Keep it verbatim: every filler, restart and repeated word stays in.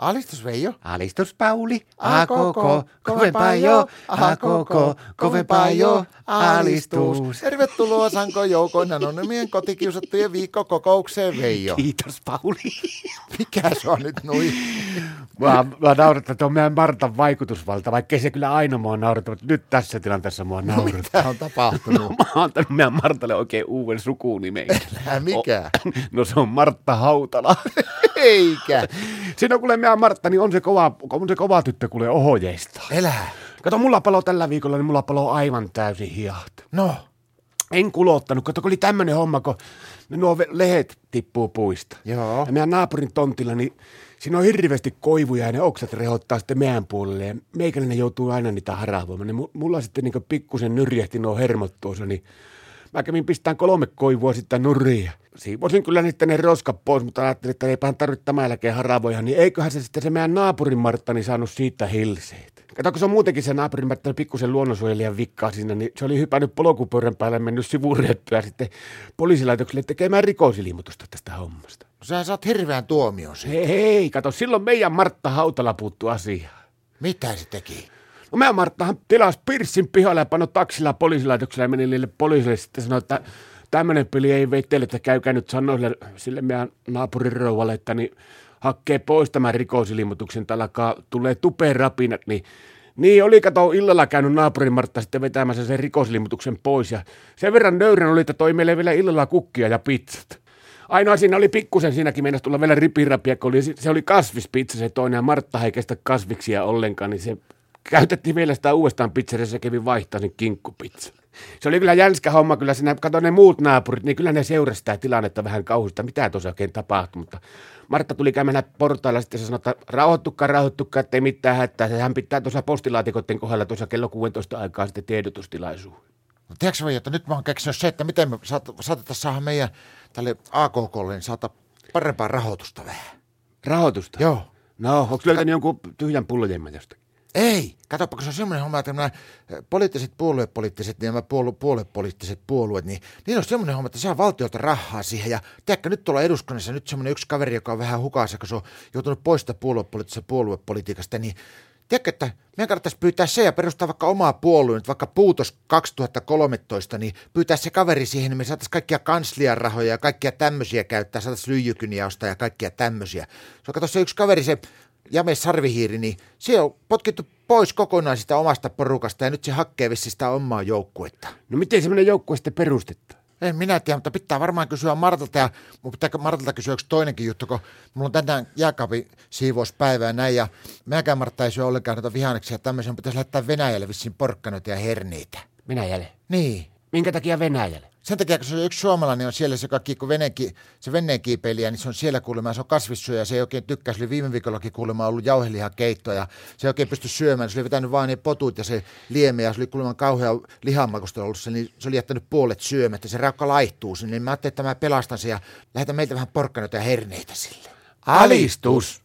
Alistus Veijo. Alistus Pauli. A koko, kovempaa jo. A koko, kovempaa jo. Alistus. Tervetuloa sankojoukon anonyymien kotikiusattujen viikkokokoukseen Veijo. Kiitos Pauli. Mikä se on nyt noin? Mä, mä naurattan, että on meidän Martan vaikutusvalta, vaikka ei se kyllä aina mua naurata, mutta nyt tässä tilanteessa mua naurattaa. No, mitä on tapahtunut? No, mä oon antanut meidän Martalle oikein uuden sukunimen. Elää mikä? O, no se on Martta Hautala. Eikä. Siinä kuulee meidän Martta, niin on se kova, on se kova tyttö kuulee ohojeista. Elää. Kato, mulla paloo tällä viikolla, niin mulla paloo aivan täysin hihat. No. En kulottanut, kato, kun oli tämmönen homma, kun nuo lehet tippuu puista. Joo. Ja meidän naapurin tontilla, niin siinä on hirveästi koivuja ja ne oksat rehottaa sitten meidän puolelle ja meikäläinen joutuu aina niitä haravoimaan. Ja mulla sitten niin pikkusen nyrjähti nuo hermot tuossa, niin mä kävin pistämään kolme koivua sitten nuriin. Siivosin kyllä niitä ne roskat pois, mutta ajattelin, että eipähän tarvitse tämän jälkeen haravoja, niin eiköhän se sitten se meidän naapurin Martta niin saanut siitä hilseet. Kato, kun se on muutenkin se naapurin Martta pikkusen luonnonsuojelijan vikkaa siinä, niin se oli hypännyt polkupöydän päälle ja mennyt sivurettyä sitten poliisilaitokselle tekemään rikosilmoitusta tästä hommasta. No sähän saat hirveän tuomion siitä. Hei, hei, kato, silloin meidän Martta Hautala puuttu asiaan. Mitä se teki? No meidän Marttahan tilasi pirssin pihalle ja pano taksilla poliisilaitoksella ja meni niille poliisille sitten sanoi, että tämmöinen peli ei vei teille, että käykää nyt sanoa sille, sille meidän naapurin rouvalle, että niin hakkee pois tämän rikosilmoituksen, että alkaa tulee tupeen rapinat, niin Niin, oli kato illalla käynyt naapurin Martta sitten vetämässä sen rikosilmoituksen pois ja sen verran nöyrän oli, että toi meille vielä illalla kukkia ja pizzat. Ainoa siinä oli pikkusen, siinäkin meinasi tulla vielä ripirapia, kun oli, se oli kasvispizza se toinen ja Martta ei kestä kasviksia ollenkaan, niin se käytettiin vielä sitä uudestaan pizzeriassa ja kävi vaihtaa sen kinkkupizza. Se oli kyllä jänskä homma, kyllä siinä kato ne muut naapurit, niin kyllä ne seurasi sitä tilannetta vähän kauhusta, mitä tuossa oikein tapahtui, mutta Martta tuli käymään portailla sitten ja sanoi, että rauhoittukaa, rauhoittukaa, ettei mitään hätää, hän pitää tuossa postilaatikoiden kohdalla tuossa kello kuusitoista aikaa sitten tiedotustilaisuus. No tiedätkö Veijo, että nyt mä oon keksinyt se, että miten me saatetaan saada meidän tälle A K K:lle, niin saada parempaa rahoitusta vähän. Rahoitusta? Joo. No, onko löytänyt jonkun tyhjän pullojemman jostakin? Ei, katsoppa, kun se on semmoinen homma, että nämä poliittiset puoluepoliittiset ja nämä puoluepoliittiset puolueet, niin niin on semmoinen homma, että saa valtiolta rahaa siihen. Ja tiedätkö, nyt tuolla eduskunnassa nyt semmoinen yksi kaveri, joka on vähän hukassa, kun se on joutunut pois sitä puoluepoliittisesta puoluepolitiikasta, niin tiedätkö, että meidän kannattaisi pyytää se ja perustaa vaikka omaa puolue, nyt vaikka Puutos kaksituhattakolmetoista, niin pyytää se kaveri siihen, niin me saataisiin kaikkia kansliarahoja ja kaikkia tämmöisiä käyttää, saataisiin lyijykyniausta ja kaikkia tämmöisiä. Se on kato se yksi kaveri, se James Sarvihiiri, niin se on potkittu pois kokonaan sitä omasta porukasta ja nyt se hakkee vissi sitä omaa joukkuetta. No miten semmoinen joukkue sitten perustetta? En minä tiedä, mutta pitää varmaan kysyä Martalta ja mun pitää Martalta kysyä yksi toinenkin juttu, kun mulla on tänään jääkaapin siivouspäivä ja näin ja mäkään Martta ei syö ollenkaan noita vihanneksia ja tämmöisiä, pitäisi lähettää Venäjälle vissiin porkkanoita ja herneitä. Venäjälle? Niin. Minkä takia Venäjälle? Sen takia, kun se on yksi suomalainen on siellä, se, kun veneenki, se veneenkiipeilijä, niin se on siellä kuulemma, se on kasvissyöjä, se ei oikein tykkää, se oli viime viikollakin kuulemma ollut jauhelihakeittoa ja se ei oikein pysty syömään, se oli vetänyt vaan ne potut ja se lieme ja se oli kuulemma kauhean lihanmakusta ollut, se, niin se oli jättänyt puolet syömättä, se raukka laihtuu sinne, niin mä ajattelin, että mä pelastan sen ja lähetän meiltä vähän porkkanoita ja herneitä sille. Alistus!